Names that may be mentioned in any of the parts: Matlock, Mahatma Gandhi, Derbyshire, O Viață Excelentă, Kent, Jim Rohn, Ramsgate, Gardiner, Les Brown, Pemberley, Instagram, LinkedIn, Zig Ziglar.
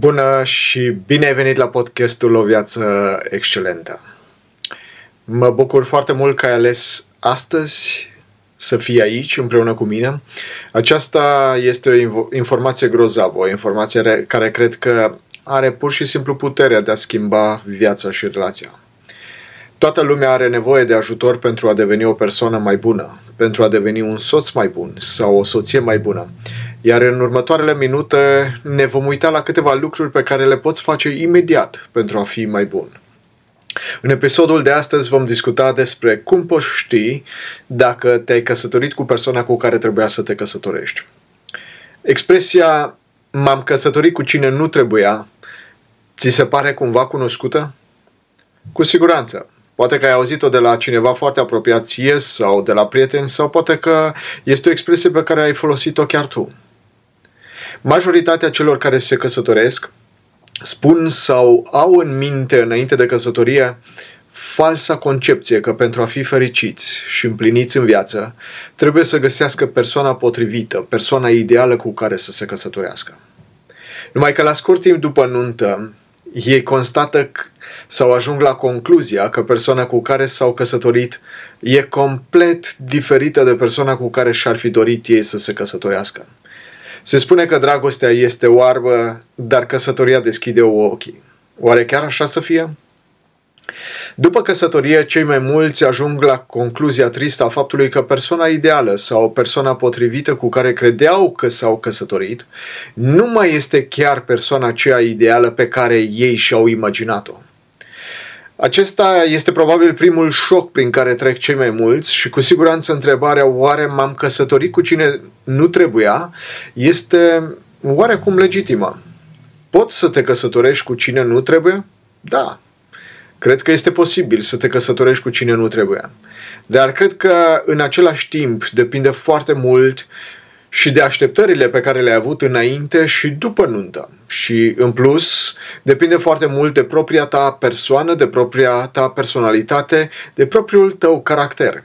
Bună și bine ai venit la podcastul O Viață Excelentă. Mă bucur foarte mult că ai ales astăzi să fii aici împreună cu mine. Aceasta este o informație grozavă, o informație care cred că are pur și simplu puterea de a schimba viața și relația. Toată lumea are nevoie de ajutor pentru a deveni o persoană mai bună, pentru a deveni un soț mai bun sau o soție mai bună. Iar în următoarele minute ne vom uita la câteva lucruri pe care le poți face imediat pentru a fi mai bun. În episodul de astăzi vom discuta despre cum poți ști dacă te-ai căsătorit cu persoana cu care trebuia să te căsătorești. Expresia "m-am căsătorit cu cine nu trebuia" ți se pare cumva cunoscută? Cu siguranță. Poate că ai auzit-o de la cineva foarte apropiat ție sau de la prieteni sau poate că este o expresie pe care ai folosit-o chiar tu. Majoritatea celor care se căsătoresc spun sau au în minte înainte de căsătorie falsa concepție că pentru a fi fericiți și împliniți în viață trebuie să găsească persoana potrivită, persoana ideală cu care să se căsătorească. Numai că la scurt timp după nuntă, ei constată sau ajung la concluzia că persoana cu care s-au căsătorit e complet diferită de persoana cu care și-ar fi dorit ei să se căsătorească. Se spune că dragostea este oarbă, dar căsătoria deschide ochii. Oare chiar așa să fie? După căsătorie, cei mai mulți ajung la concluzia tristă a faptului că persoana ideală sau persoana potrivită cu care credeau că s-au căsătorit nu mai este chiar persoana aceea ideală pe care ei și-au imaginat-o. Acesta este probabil primul șoc prin care trec cei mai mulți și cu siguranță întrebarea "oare m-am căsătorit cu cine nu trebuia?" este oarecum legitimă. Poți să te căsătorești cu cine nu trebuie? Da. Cred că este posibil să te căsătorești cu cine nu trebuie. Dar cred că în același timp depinde foarte mult și de așteptările pe care le-ai avut înainte și după nuntă. Și în plus depinde foarte mult de propria ta persoană, de propria ta personalitate, de propriul tău caracter.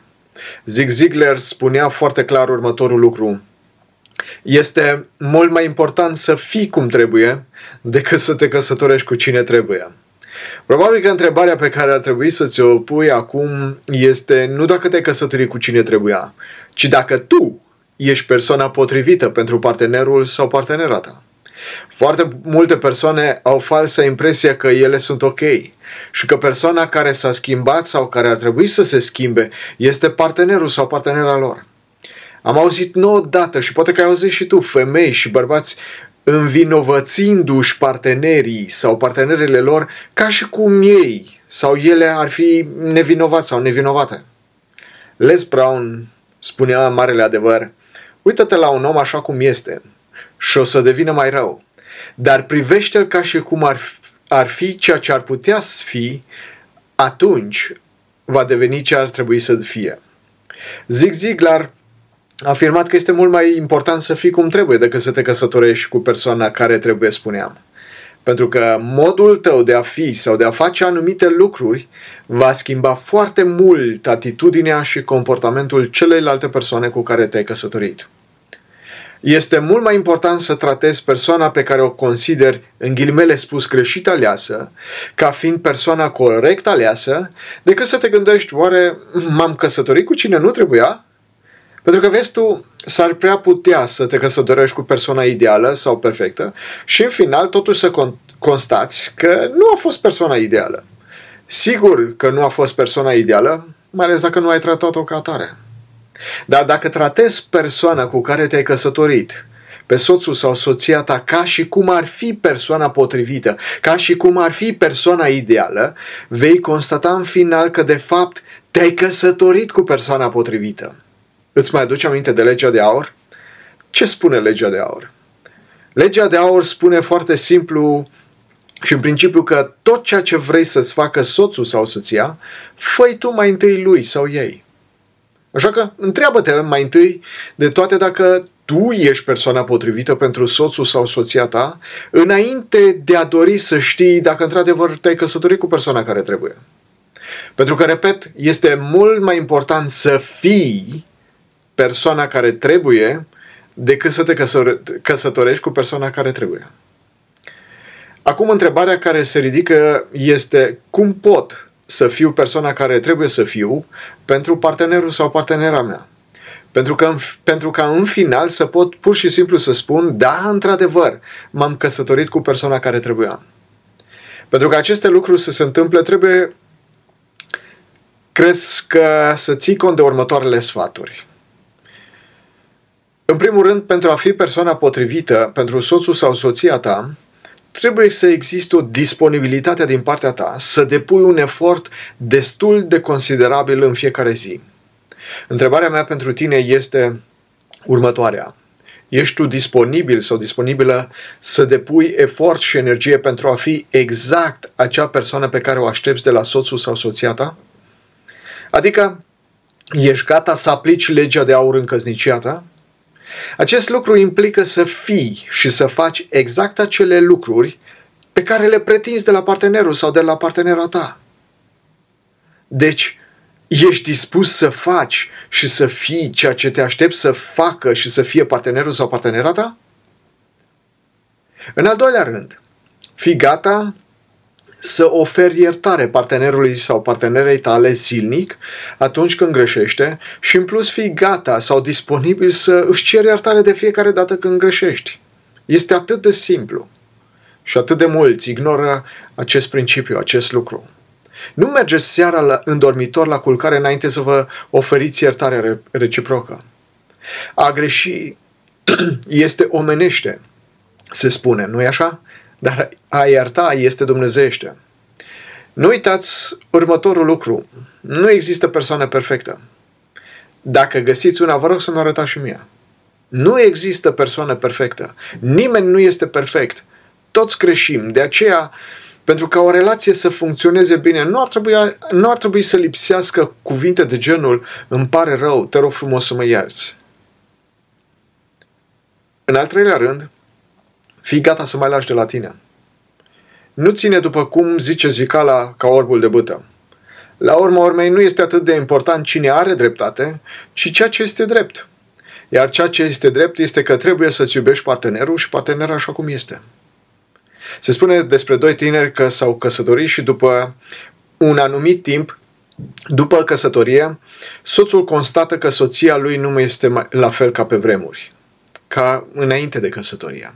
Zig Ziglar spunea foarte clar următorul lucru: este mult mai important să fii cum trebuie decât să te căsătorești cu cine trebuie. Probabil că întrebarea pe care ar trebui să ți-o pui acum este nu dacă te-ai căsătorit cu cine trebuia, ci dacă tu ești persoana potrivită pentru partenerul sau partenera ta. Foarte multe persoane au falsa impresie că ele sunt ok și că persoana care s-a schimbat sau care ar trebui să se schimbe este partenerul sau partenera lor. Am auzit 9 dată și poate că ai auzit și tu, femei și bărbați învinovățindu-și partenerii sau partenerele lor ca și cum ei sau ele ar fi nevinovați sau nevinovate. Les Brown spunea marele adevăr: uită-te la un om așa cum este și o să devină mai rău, dar privește-l ca și cum ar fi ceea ce ar putea să fie, atunci va deveni ce ar trebui să fie. Zig Ziglar a afirmat că este mult mai important să fii cum trebuie decât să te căsătorești cu persoana care trebuie, spuneam. Pentru că modul tău de a fi sau de a face anumite lucruri va schimba foarte mult atitudinea și comportamentul celelalte persoane cu care te-ai căsătorit. Este mult mai important să tratezi persoana pe care o consideri, în ghilimele spus, greșit aleasă, ca fiind persoana corect aleasă, decât să te gândești: oare m-am căsătorit cu cine nu trebuia? Pentru că, vezi tu, s-ar prea putea să te căsătorești cu persoana ideală sau perfectă și, în final, totuși să constați că nu a fost persoana ideală. Sigur că nu a fost persoana ideală, mai ales dacă nu ai tratat-o ca atare. Dar dacă tratezi persoana cu care te-ai căsătorit, pe soțul sau soția ta, ca și cum ar fi persoana potrivită, ca și cum ar fi persoana ideală, vei constata în final că, de fapt, te-ai căsătorit cu persoana potrivită. Îți mai aduci aminte de legea de aur? Ce spune legea de aur? Legea de aur spune foarte simplu și în principiu că tot ceea ce vrei să-ți facă soțul sau soția, fă-i tu mai întâi lui sau ei. Așa că întreabă-te mai întâi de toate dacă tu ești persoana potrivită pentru soțul sau soția ta, înainte de a dori să știi dacă într-adevăr te-ai căsătorit cu persoana care trebuie. Pentru că, repet, este mult mai important să fii persoana care trebuie decât să te căsătorești cu persoana care trebuie. Acum întrebarea care se ridică este cum pot să fiu persoana care trebuie să fiu pentru partenerul sau partenera mea. Pentru ca în final să pot pur și simplu să spun, da, într-adevăr, m-am căsătorit cu persoana care trebuia. Pentru că aceste lucruri să se întâmple, trebuie, cred că, să ții cont de următoarele sfaturi. În primul rând, pentru a fi persoana potrivită pentru soțul sau soția ta, trebuie să existe o disponibilitate din partea ta, să depui un efort destul de considerabil în fiecare zi. Întrebarea mea pentru tine este următoarea. Ești tu disponibil sau disponibilă să depui efort și energie pentru a fi exact acea persoană pe care o aștepți de la soțul sau soția ta? Adică, ești gata să aplici legea de aur în căsnicia ta? Acest lucru implică să fii și să faci exact acele lucruri pe care le pretinzi de la partenerul sau de la partenera ta. Deci, ești dispus să faci și să fii ceea ce te aștepți să facă și să fie partenerul sau partenera ta? În al doilea rând, fii gata să oferi iertare partenerului sau partenerei tale zilnic atunci când greșește și în plus fii gata sau disponibil să își ceri iertare de fiecare dată când greșești. Este atât de simplu și atât de mulți ignoră acest principiu, acest lucru. Nu mergeți seara în dormitor la culcare înainte să vă oferiți iertare reciprocă. A greși este omenește, se spune, nu-i așa? Dar a ierta este dumnezeiește. Nu uitați următorul lucru. Nu există persoană perfectă. Dacă găsiți una, vă rog să-mi arătați și mie. Nu există persoană perfectă. Nimeni nu este perfect. Toți greșim. De aceea, pentru ca o relație să funcționeze bine, nu ar trebui să lipsească cuvinte de genul îmi pare rău, te rog frumos să mă ierți. În al treilea rând, fii gata să mai lași de la tine. Nu ține după cum zice zicala ca orbul de bâtă. La urma urmei nu este atât de important cine are dreptate, ci ceea ce este drept. Iar ceea ce este drept este că trebuie să-ți iubești partenerul și partenera așa cum este. Se spune despre doi tineri că s-au căsătorit și după un anumit timp, după căsătorie, soțul constată că soția lui nu mai este la fel ca pe vremuri, ca înainte de căsătorie.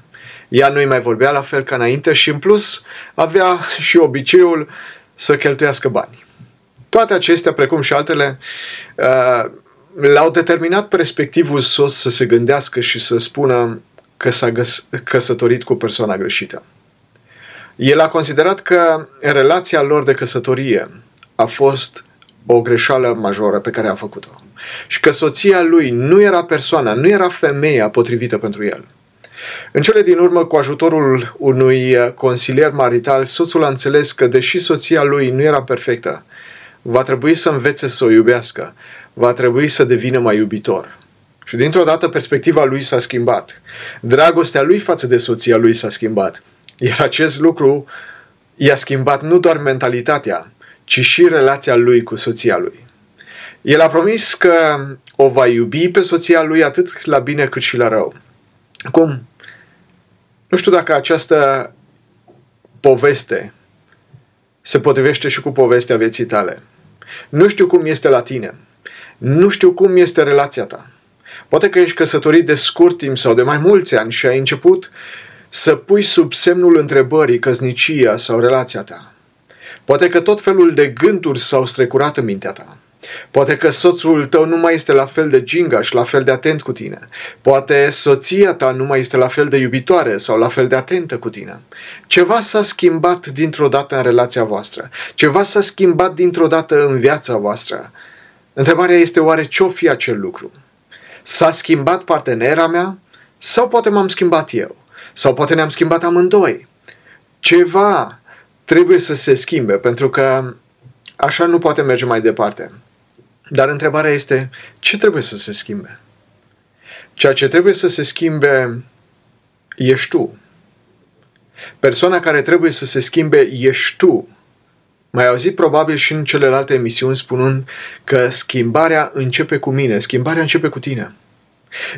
Ea nu-i mai vorbea la fel ca înainte și în plus avea și obiceiul să cheltuiască bani. Toate acestea, precum și altele, l-au determinat respectivul soț să se gândească și să spună că s-a căsătorit cu persoana greșită. El a considerat că relația lor de căsătorie a fost o greșeală majoră pe care a făcut-o și că soția lui nu era persoana, nu era femeia potrivită pentru el. În cele din urmă, cu ajutorul unui consilier marital, soțul a înțeles că, deși soția lui nu era perfectă, va trebui să învețe să o iubească, va trebui să devină mai iubitor. Și dintr-o dată perspectiva lui s-a schimbat. Dragostea lui față de soția lui s-a schimbat. Iar acest lucru i-a schimbat nu doar mentalitatea, ci și relația lui cu soția lui. El a promis că o va iubi pe soția lui atât la bine cât și la rău. Acum, nu știu dacă această poveste se potrivește și cu povestea vieții tale. Nu știu cum este la tine. Nu știu cum este relația ta. Poate că ești căsătorit de scurt timp sau de mai mulți ani și ai început să pui sub semnul întrebării căsnicia sau relația ta. Poate că tot felul de gânduri s-au strecurat în mintea ta. Poate că soțul tău nu mai este la fel de gingaș, la fel de atent cu tine. Poate soția ta nu mai este la fel de iubitoare sau la fel de atentă cu tine. Ceva s-a schimbat dintr-o dată în relația voastră. Ceva s-a schimbat dintr-o dată în viața voastră. Întrebarea este oare ce-o fi acel lucru? S-a schimbat partenera mea? Sau poate m-am schimbat eu? Sau poate ne-am schimbat amândoi? Ceva trebuie să se schimbe, pentru că așa nu poate merge mai departe. Dar întrebarea este, ce trebuie să se schimbe? Ceea ce trebuie să se schimbe ești tu. Persoana care trebuie să se schimbe ești tu. Mai auzit probabil și în celelalte emisiuni spunând că schimbarea începe cu mine, schimbarea începe cu tine.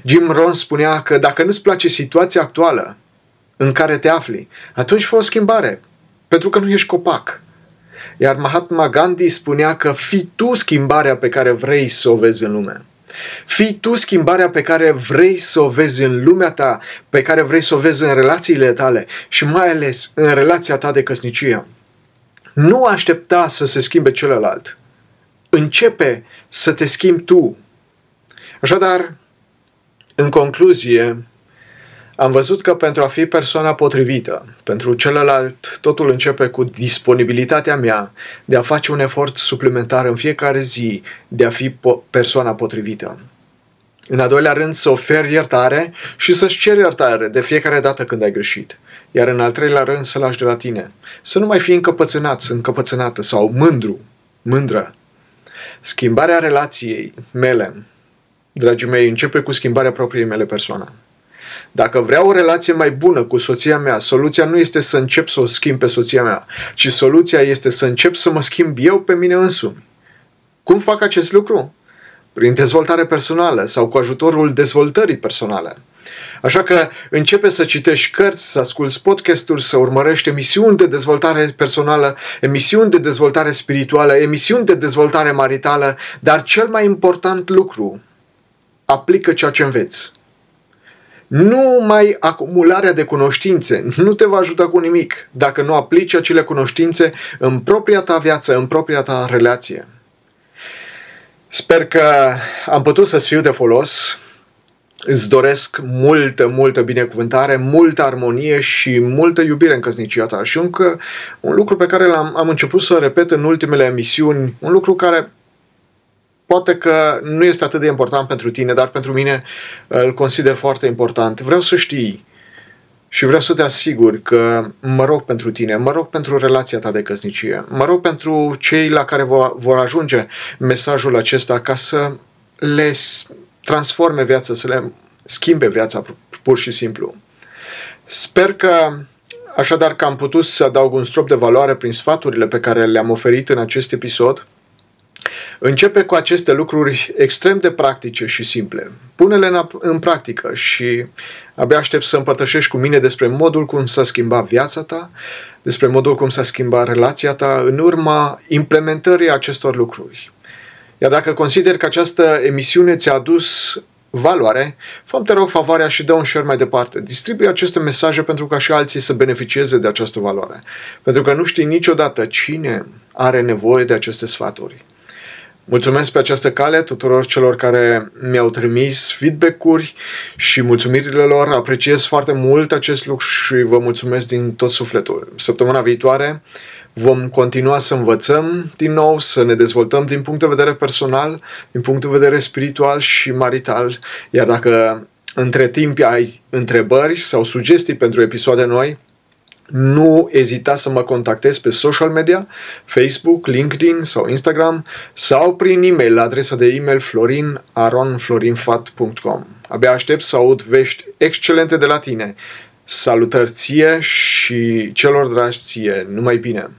Jim Rohn spunea că dacă nu-ți place situația actuală, în care te afli, atunci fă o schimbare, pentru că nu ești copac. Iar Mahatma Gandhi spunea că fii tu schimbarea pe care vrei să o vezi în lume. Fii tu schimbarea pe care vrei să o vezi în lumea ta, pe care vrei să o vezi în relațiile tale și mai ales în relația ta de căsnicie. Nu aștepta să se schimbe celălalt. Începe să te schimbi tu. Așadar, în concluzie, am văzut că pentru a fi persoana potrivită, pentru celălalt, totul începe cu disponibilitatea mea de a face un efort suplimentar în fiecare zi de a fi persoana potrivită. În al doilea rând, să oferi iertare și să-ți ceri iertare de fiecare dată când ai greșit. Iar în al treilea rând, să lași de la tine. Să nu mai fii încăpățânat, încăpățânată sau mândru, mândră. Schimbarea relației mele, dragii mei, începe cu schimbarea propriei mele persoane. Dacă vreau o relație mai bună cu soția mea, soluția nu este să încep să o schimb pe soția mea, ci soluția este să încep să mă schimb eu pe mine însumi. Cum fac acest lucru? Prin dezvoltare personală sau cu ajutorul dezvoltării personale. Așa că începe să citești cărți, să asculți podcasturi, să urmărești emisiuni de dezvoltare personală, emisiuni de dezvoltare spirituală, emisiuni de dezvoltare maritală, dar cel mai important lucru, aplică ceea ce înveți. Numai acumularea de cunoștințe nu te va ajuta cu nimic dacă nu aplici acele cunoștințe în propria ta viață, în propria ta relație. Sper că am putut să-ți fiu de folos. Îți doresc multă binecuvântare, multă armonie și multă iubire în căsnicia ta. Și încă un lucru pe care am început să repet în ultimele emisiuni, un lucru care poate că nu este atât de important pentru tine, dar pentru mine îl consider foarte important. Vreau să știi și vreau să te asigur că mă rog pentru tine, mă rog pentru relația ta de căsnicie, mă rog pentru cei la care vor ajunge mesajul acesta ca să le transforme viața, să le schimbe viața pur și simplu. Sper că așadar că am putut să adaug un strop de valoare prin sfaturile pe care le-am oferit în acest episod. Începe cu aceste lucruri extrem de practice și simple. Pune-le în practică și abia aștept să împărtășești cu mine despre modul cum s-a schimbat viața ta, despre modul cum s-a schimbat relația ta în urma implementării acestor lucruri. Iar dacă consideri că această emisiune ți-a adus valoare, fă-mi te rog favoarea și dă un share mai departe. Distribuie aceste mesaje pentru ca și alții să beneficieze de această valoare. Pentru că nu știi niciodată cine are nevoie de aceste sfaturi. Mulțumesc pe această cale tuturor celor care mi-au trimis feedback-uri și mulțumirile lor. Apreciez foarte mult acest lucru și vă mulțumesc din tot sufletul. Săptămâna viitoare vom continua să învățăm din nou, să ne dezvoltăm din punct de vedere personal, din punct de vedere spiritual și marital. Iar dacă între timp ai întrebări sau sugestii pentru episoade noi, nu ezita să mă contactezi pe social media, Facebook, LinkedIn sau Instagram sau prin e-mail la adresa de e-mail florin@florinfat.com. Abia aștept să aud vești excelente de la tine. Salutări ție și celor dragi ție. Numai bine!